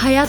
Hayat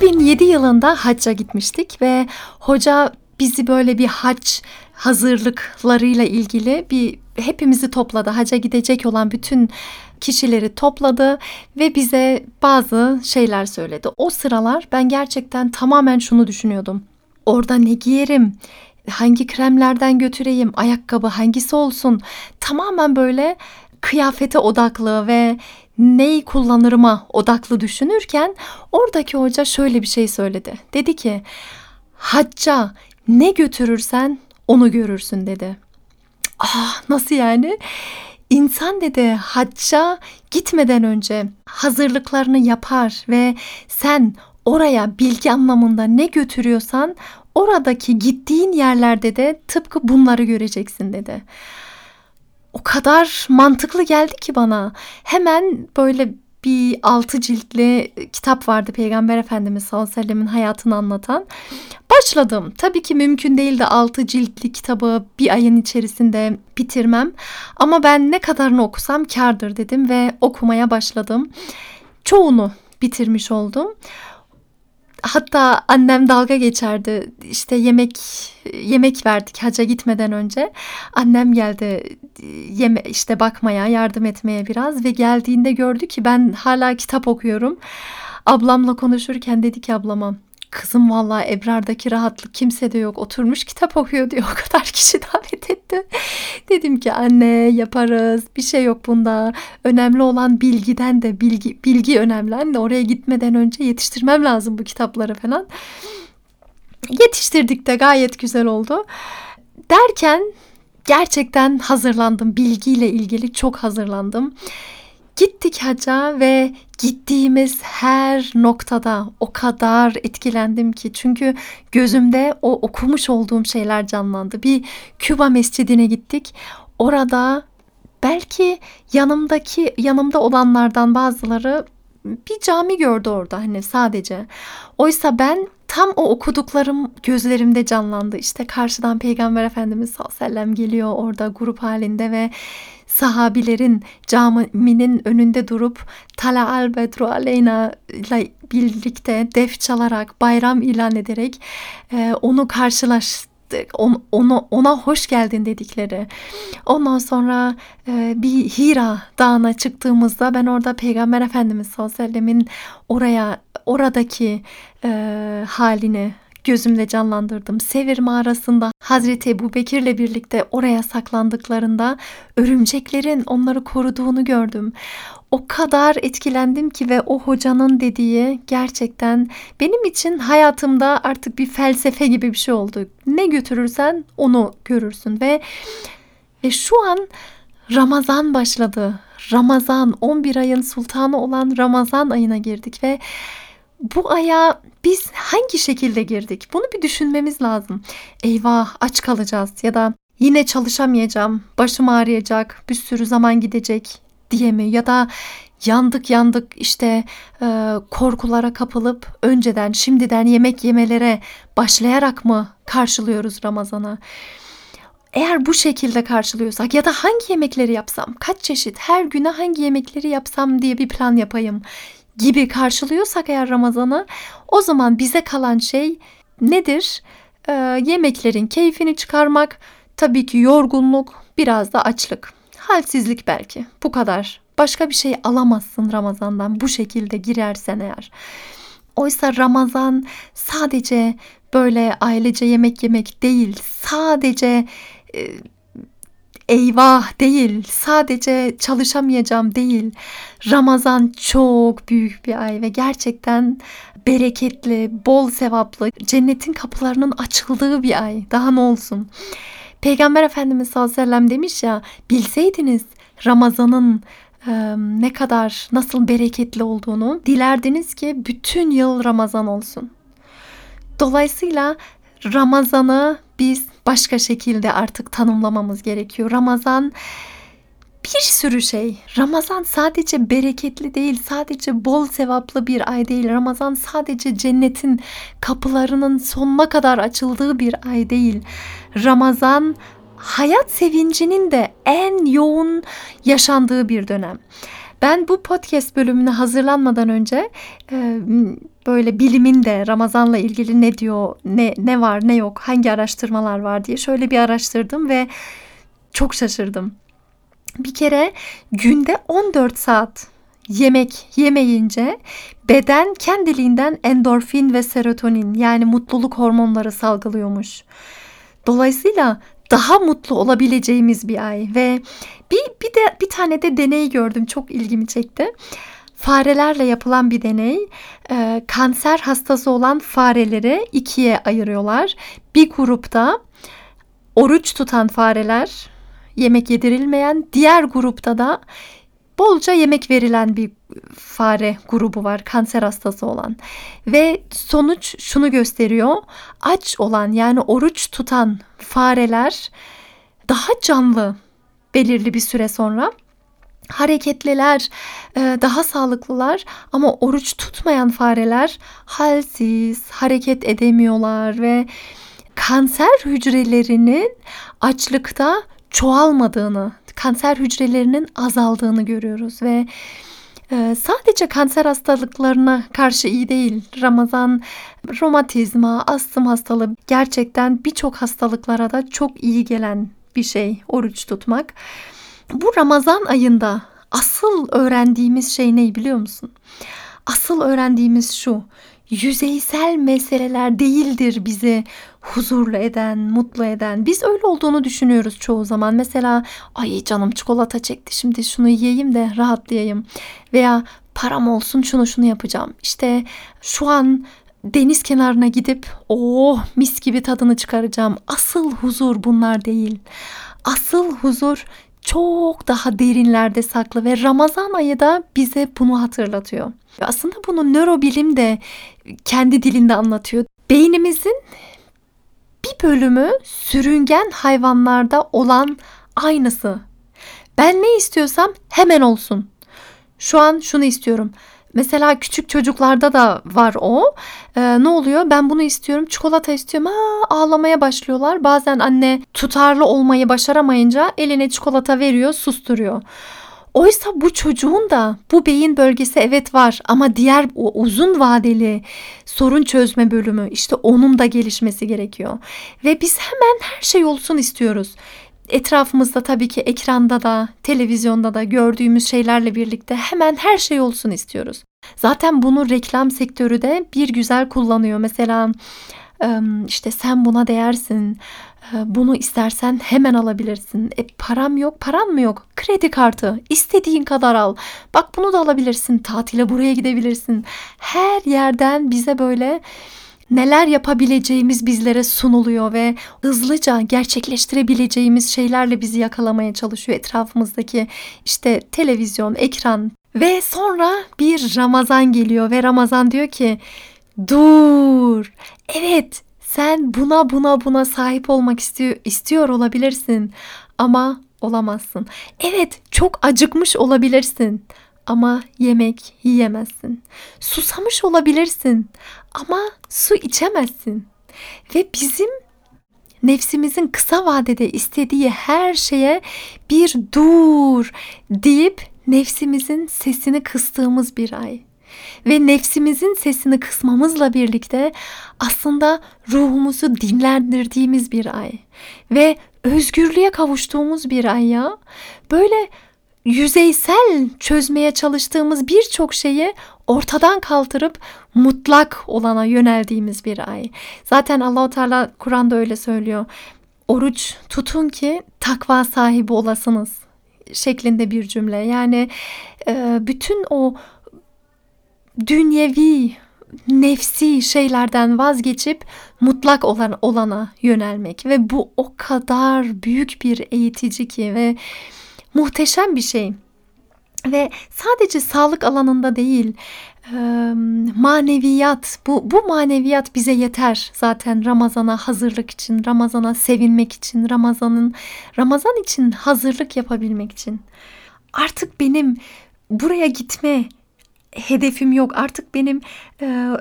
...2007 yılında hacca gitmiştik ve hoca bizi böyle bir hac hazırlıklarıyla ilgili hepimizi topladı. Hacca gidecek olan bütün kişileri topladı ve bize bazı şeyler söyledi. O sıralar ben gerçekten tamamen şunu düşünüyordum. Orada ne giyerim? Hangi kremlerden götüreyim? Ayakkabı hangisi olsun? Tamamen böyle kıyafete odaklı ve neyi kullanırıma odaklı düşünürken oradaki hoca şöyle bir şey söyledi. Dedi ki, hacca ne götürürsen onu görürsün dedi. Nasıl yani? İnsan dedi hacca gitmeden önce hazırlıklarını yapar ve sen oraya bilgi anlamında ne götürüyorsan oradaki gittiğin yerlerde de tıpkı bunları göreceksin dedi. O kadar mantıklı geldi ki bana. Hemen böyle bir 6 ciltli kitap vardı Peygamber Efendimiz sallallahu aleyhi ve sellemin hayatını anlatan. Başladım. Tabii ki mümkün değildi 6 ciltli kitabı bir ayın içerisinde bitirmem. Ama ben ne kadarını okusam kârdır dedim ve okumaya başladım. Çoğunu bitirmiş oldum. Hatta annem dalga geçerdi. İşte yemek verdik hacca gitmeden önce. Annem geldi bakmaya, yardım etmeye biraz ve geldiğinde gördü ki ben hala kitap okuyorum. Ablamla konuşurken dedi ki ablama, kızım vallahi Ebrar'daki rahatlık kimse de yok, oturmuş kitap okuyor diyor, o kadar kişi davet etti. Dedim ki anne yaparız, bir şey yok bunda, önemli olan bilgiden de bilgi önemli anne, oraya gitmeden önce yetiştirmem lazım bu kitapları falan. Yetiştirdik de gayet güzel oldu derken gerçekten hazırlandım, bilgiyle ilgili çok hazırlandım. Gittik hacca ve gittiğimiz her noktada o kadar etkilendim ki. Çünkü gözümde o okumuş olduğum şeyler canlandı. Bir Küba mescidine gittik. Orada belki yanımda olanlardan bazıları bir cami gördü orada hani sadece. Oysa ben tam o okuduklarım gözlerimde canlandı. İşte karşıdan Peygamber Efendimiz sallallahu aleyhi ve sellem geliyor orada grup halinde ve sahabilerin caminin önünde durup Tala'al Bedru Aleyna ile birlikte def çalarak, bayram ilan ederek onu karşılaştık. Ona hoş geldin dedikleri. Ondan sonra bir Hira dağına çıktığımızda ben orada Peygamber Efendimiz sallallahu aleyhi ve sellemin oradaki halini gözümle canlandırdım. Sevir mağarasında Hazreti Ebubekir'le birlikte oraya saklandıklarında örümceklerin onları koruduğunu gördüm. O kadar etkilendim ki ve o hocanın dediği gerçekten benim için hayatımda artık bir felsefe gibi bir şey oldu. Ne götürürsen onu görürsün ve şu an Ramazan başladı. Ramazan, 11 ayın sultanı olan Ramazan ayına girdik ve bu aya biz hangi şekilde girdik? Bunu bir düşünmemiz lazım. Eyvah, aç kalacağız ya da yine çalışamayacağım, başım ağrıyacak, bir sürü zaman gidecek diye mi? Ya da yandık işte korkulara kapılıp şimdiden yemek yemelere başlayarak mı karşılıyoruz Ramazan'ı? Eğer bu şekilde karşılıyorsak ya da hangi yemekleri yapsam, kaç çeşit, her güne hangi yemekleri yapsam diye bir plan yapayım gibi karşılıyorsak eğer Ramazan'ı, o zaman bize kalan şey nedir? Yemeklerin keyfini çıkarmak, tabii ki yorgunluk, biraz da açlık, halsizlik belki. Bu kadar. Başka bir şey alamazsın Ramazan'dan bu şekilde girersen eğer. Oysa Ramazan sadece böyle ailece yemek yemek değil, sadece eyvah değil, sadece çalışamayacağım değil. Ramazan çok büyük bir ay ve gerçekten bereketli, bol sevaplı, cennetin kapılarının açıldığı bir ay. Daha ne olsun? Peygamber Efendimiz sallallahu aleyhi ve sellem demiş ya, bilseydiniz Ramazan'ın ne kadar, nasıl bereketli olduğunu dilerdiniz ki bütün yıl Ramazan olsun. Dolayısıyla Ramazan'ı biz başka şekilde artık tanımlamamız gerekiyor. Ramazan bir sürü şey. Ramazan sadece bereketli değil, sadece bol sevaplı bir ay değil. Ramazan sadece cennetin kapılarının sonuna kadar açıldığı bir ay değil. Ramazan hayat sevincinin de en yoğun yaşandığı bir dönem. Ben bu podcast bölümüne hazırlanmadan önce böyle bilimin de Ramazan'la ilgili ne diyor, ne var, ne yok, hangi araştırmalar var diye şöyle bir araştırdım ve çok şaşırdım. Bir kere günde 14 saat yemek yemeyince beden kendiliğinden endorfin ve serotonin, yani mutluluk hormonları salgılıyormuş. Dolayısıyla daha mutlu olabileceğimiz bir ay. Ve bir tane de deney gördüm, çok ilgimi çekti. Farelerle yapılan bir deney. Kanser hastası olan fareleri ikiye ayırıyorlar. Bir grupta oruç tutan fareler, yemek yedirilmeyen, diğer grupta da bolca yemek verilen bir fare grubu var, kanser hastası olan. Ve sonuç şunu gösteriyor: aç olan, yani oruç tutan fareler daha canlı belirli bir süre sonra, hareketliler, daha sağlıklılar, ama oruç tutmayan fareler halsiz, hareket edemiyorlar ve kanser hücrelerinin açlıkta çoğalmadığını, kanser hücrelerinin azaldığını görüyoruz. Ve sadece kanser hastalıklarına karşı iyi değil Ramazan, romatizma, astım hastalığı, gerçekten birçok hastalıklara da çok iyi gelen bir şey oruç tutmak. Bu Ramazan ayında asıl öğrendiğimiz şey ne biliyor musun? Asıl öğrendiğimiz şu: yüzeysel meseleler değildir bizi huzurlu eden, mutlu eden. Biz öyle olduğunu düşünüyoruz çoğu zaman. Mesela ay canım çikolata çekti, şimdi şunu yiyeyim de rahatlayayım. Veya param olsun, şunu yapacağım. İşte şu an deniz kenarına gidip mis gibi tadını çıkaracağım. Asıl huzur bunlar değil. Asıl huzur çok daha derinlerde saklı ve Ramazan ayı da bize bunu hatırlatıyor. Aslında bunu nörobilim de kendi dilinde anlatıyor. Beynimizin bir bölümü sürüngen hayvanlarda olan aynısı. Ben ne istiyorsam hemen olsun. Şu an şunu istiyorum. Mesela küçük çocuklarda da var o. Ne oluyor? Ben bunu istiyorum, çikolata istiyorum. Ağlamaya başlıyorlar. Bazen anne tutarlı olmayı başaramayınca eline çikolata veriyor, susturuyor. Oysa bu çocuğun da bu beyin bölgesi evet var, ama diğer uzun vadeli sorun çözme bölümü, işte onun da gelişmesi gerekiyor. Ve biz hemen her şey olsun istiyoruz. Etrafımızda, tabii ki ekranda da, televizyonda da gördüğümüz şeylerle birlikte hemen her şey olsun istiyoruz. Zaten bunu reklam sektörü de bir güzel kullanıyor. Mesela işte sen buna değersin, bunu istersen hemen alabilirsin. Param mı yok? Kredi kartı, istediğin kadar al. Bak bunu da alabilirsin, tatile buraya gidebilirsin. Her yerden bize böyle neler yapabileceğimiz bizlere sunuluyor ve hızlıca gerçekleştirebileceğimiz şeylerle bizi yakalamaya çalışıyor etrafımızdaki işte televizyon, ekran. Ve sonra bir Ramazan geliyor ve Ramazan diyor ki dur, evet sen buna sahip olmak istiyor olabilirsin ama olamazsın. Evet çok acıkmış olabilirsin ama yemek yiyemezsin. Susamış olabilirsin ama su içemezsin. Ve bizim nefsimizin kısa vadede istediği her şeye bir dur deyip nefsimizin sesini kıstığımız bir ay. Ve nefsimizin sesini kısmamızla birlikte aslında ruhumuzu dinlendirdiğimiz bir ay. Ve özgürlüğe kavuştuğumuz bir ay ya. Böyle yüzeysel çözmeye çalıştığımız birçok şeyi ortadan kaldırıp mutlak olana yöneldiğimiz bir ay. Zaten Allah-u Teala Kur'an'da öyle söylüyor. Oruç tutun ki takva sahibi olasınız şeklinde bir cümle. Yani bütün o dünyevi, nefsi şeylerden vazgeçip mutlak olana yönelmek. Ve bu o kadar büyük bir eğitici ki ve muhteşem bir şey. Ve sadece sağlık alanında değil, maneviyat, bu maneviyat bize yeter zaten Ramazan'a hazırlık için, Ramazan'a sevinmek için, Ramazan için hazırlık yapabilmek için. Artık benim buraya gitme hedefim yok. Artık benim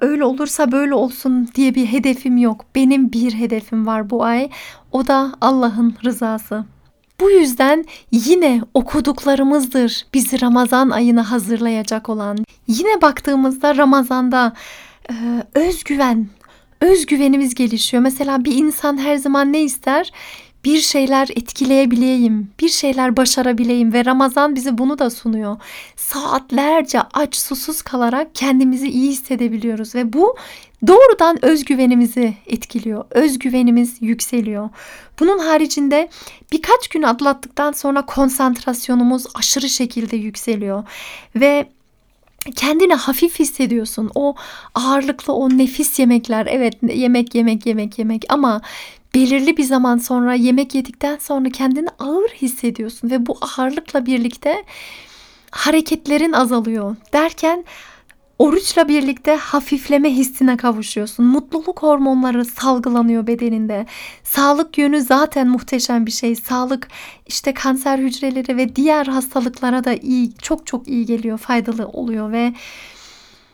öyle olursa böyle olsun diye bir hedefim yok. Benim bir hedefim var bu ay. O da Allah'ın rızası. Bu yüzden yine okuduklarımızdır bizi Ramazan ayına hazırlayacak olan. Yine baktığımızda Ramazan'da özgüvenimiz gelişiyor. Mesela bir insan her zaman ne ister? Bir şeyler etkileyebileyim, bir şeyler başarabileyim ve Ramazan bize bunu da sunuyor. Saatlerce aç susuz kalarak kendimizi iyi hissedebiliyoruz ve bu doğrudan özgüvenimizi etkiliyor. Özgüvenimiz yükseliyor. Bunun haricinde birkaç gün atlattıktan sonra konsantrasyonumuz aşırı şekilde yükseliyor ve kendini hafif hissediyorsun. O ağırlıklı, o nefis yemekler, evet yemek ama belirli bir zaman sonra yemek yedikten sonra kendini ağır hissediyorsun ve bu ağırlıkla birlikte hareketlerin azalıyor. Derken oruçla birlikte hafifleme hissine kavuşuyorsun. Mutluluk hormonları salgılanıyor bedeninde. Sağlık yönü zaten muhteşem bir şey. Sağlık işte kanser hücreleri ve diğer hastalıklara da iyi, çok çok iyi geliyor, faydalı oluyor ve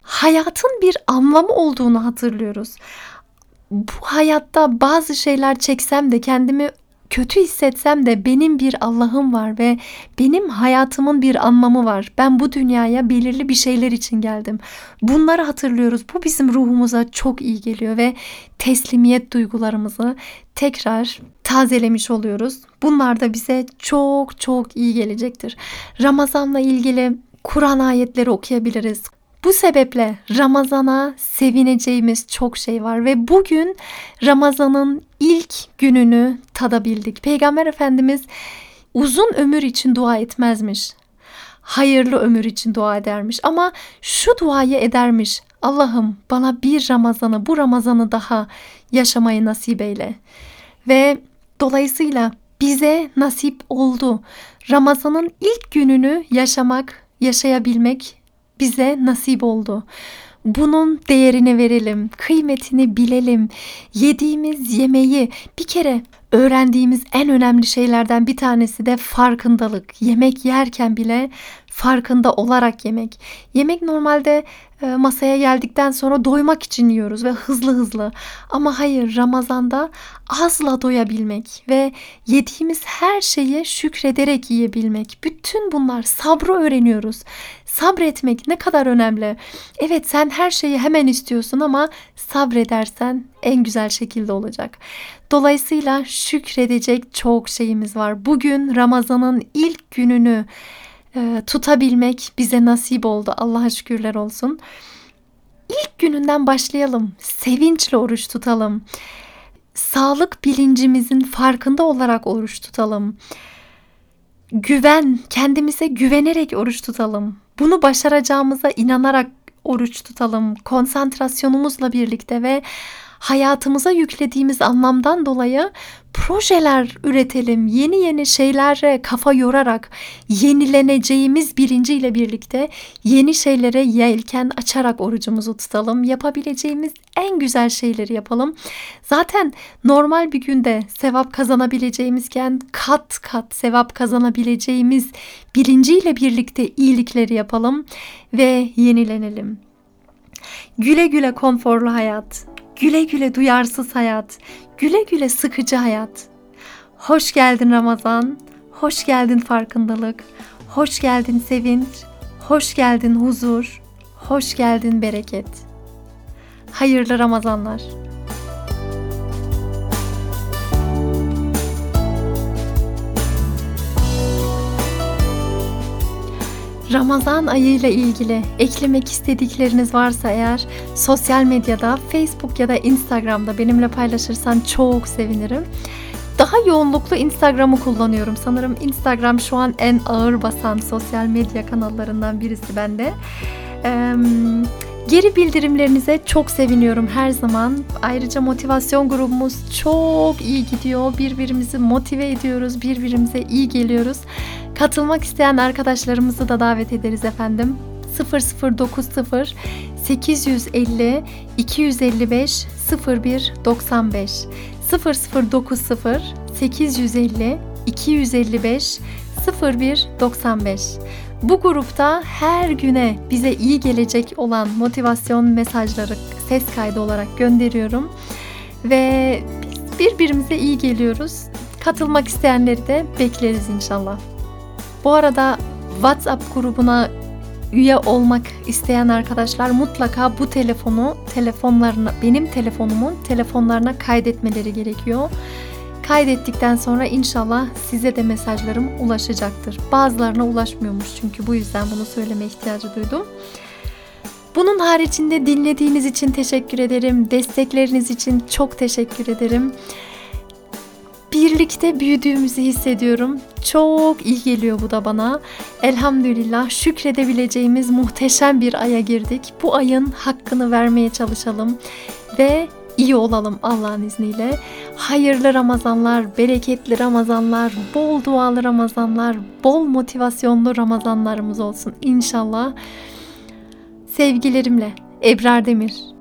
hayatın bir anlamı olduğunu hatırlıyoruz. Bu hayatta bazı şeyler çeksem de, kendimi kötü hissetsem de benim bir Allah'ım var ve benim hayatımın bir anlamı var. Ben bu dünyaya belirli bir şeyler için geldim. Bunları hatırlıyoruz. Bu bizim ruhumuza çok iyi geliyor ve teslimiyet duygularımızı tekrar tazelemiş oluyoruz. Bunlar da bize çok çok iyi gelecektir. Ramazan'la ilgili Kur'an ayetleri okuyabiliriz. Bu sebeple Ramazan'a sevineceğimiz çok şey var ve bugün Ramazan'ın ilk gününü tadabildik. Peygamber Efendimiz uzun ömür için dua etmezmiş. Hayırlı ömür için dua edermiş ama şu duayı edermiş: Allah'ım bana bir Ramazan'ı, bu Ramazan'ı daha yaşamayı nasip eyle. Ve dolayısıyla bize nasip oldu. Ramazan'ın ilk gününü yaşayabilmek bize nasip oldu. Bunun değerini verelim, kıymetini bilelim. Yediğimiz yemeği, bir kere öğrendiğimiz en önemli şeylerden bir tanesi de farkındalık. Yemek yerken bile farkında olarak yemek. Yemek normalde masaya geldikten sonra doymak için yiyoruz ve hızlı. Ama hayır, Ramazan'da azla doyabilmek ve yediğimiz her şeye şükrederek yiyebilmek. Bütün bunlar, sabrı öğreniyoruz. Sabretmek ne kadar önemli. Evet, sen her şeyi hemen istiyorsun ama sabredersen en güzel şekilde olacak. Dolayısıyla şükredecek çok şeyimiz var. Bugün Ramazan'ın ilk gününü tutabilmek bize nasip oldu. Allah'a şükürler olsun. İlk gününden başlayalım. Sevinçle oruç tutalım. Sağlık bilincimizin farkında olarak oruç tutalım. Kendimize güvenerek oruç tutalım. Bunu başaracağımıza inanarak oruç tutalım. Konsantrasyonumuzla birlikte ve hayatımıza yüklediğimiz anlamdan dolayı projeler üretelim. Yeni şeylere kafa yorarak, yenileneceğimiz bilinciyle birlikte yeni şeylere yelken açarak orucumuzu tutalım. Yapabileceğimiz en güzel şeyleri yapalım. Zaten normal bir günde sevap kazanabileceğimizken kat kat sevap kazanabileceğimiz bilinciyle birlikte iyilikleri yapalım ve yenilenelim. Güle güle konforlu hayat, güle güle duyarsız hayat, güle güle sıkıcı hayat. Hoş geldin Ramazan, hoş geldin farkındalık, hoş geldin sevinç, hoş geldin huzur, hoş geldin bereket. Hayırlı Ramazanlar. Ramazan ayıyla ilgili eklemek istedikleriniz varsa eğer sosyal medyada, Facebook ya da Instagram'da benimle paylaşırsan çok sevinirim. Daha yoğunluklu Instagram'ı kullanıyorum. Sanırım Instagram şu an en ağır basan sosyal medya kanallarından birisi bende. Geri bildirimlerinize çok seviniyorum her zaman. Ayrıca motivasyon grubumuz çok iyi gidiyor. Birbirimizi motive ediyoruz. Birbirimize iyi geliyoruz. Katılmak isteyen arkadaşlarımızı da davet ederiz efendim. 0090 850 255 0195 0090 850 255 0195. Bu grupta her güne bize iyi gelecek olan motivasyon mesajları ses kaydı olarak gönderiyorum. Ve birbirimize iyi geliyoruz. Katılmak isteyenleri de bekleriz inşallah. Bu arada WhatsApp grubuna üye olmak isteyen arkadaşlar mutlaka bu telefonu benim telefonumun telefonlarına kaydetmeleri gerekiyor. Kaydettikten sonra inşallah size de mesajlarım ulaşacaktır. Bazılarına ulaşmıyormuş çünkü bu yüzden bunu söyleme ihtiyacı duydum. Bunun haricinde dinlediğiniz için teşekkür ederim. Destekleriniz için çok teşekkür ederim. Birlikte büyüdüğümüzü hissediyorum. Çok iyi geliyor bu da bana. Elhamdülillah şükredebileceğimiz muhteşem bir aya girdik. Bu ayın hakkını vermeye çalışalım ve İyi olalım Allah'ın izniyle. Hayırlı Ramazanlar, bereketli Ramazanlar, bol dualı Ramazanlar, bol motivasyonlu Ramazanlarımız olsun inşallah. Sevgilerimle Ebrar Demir.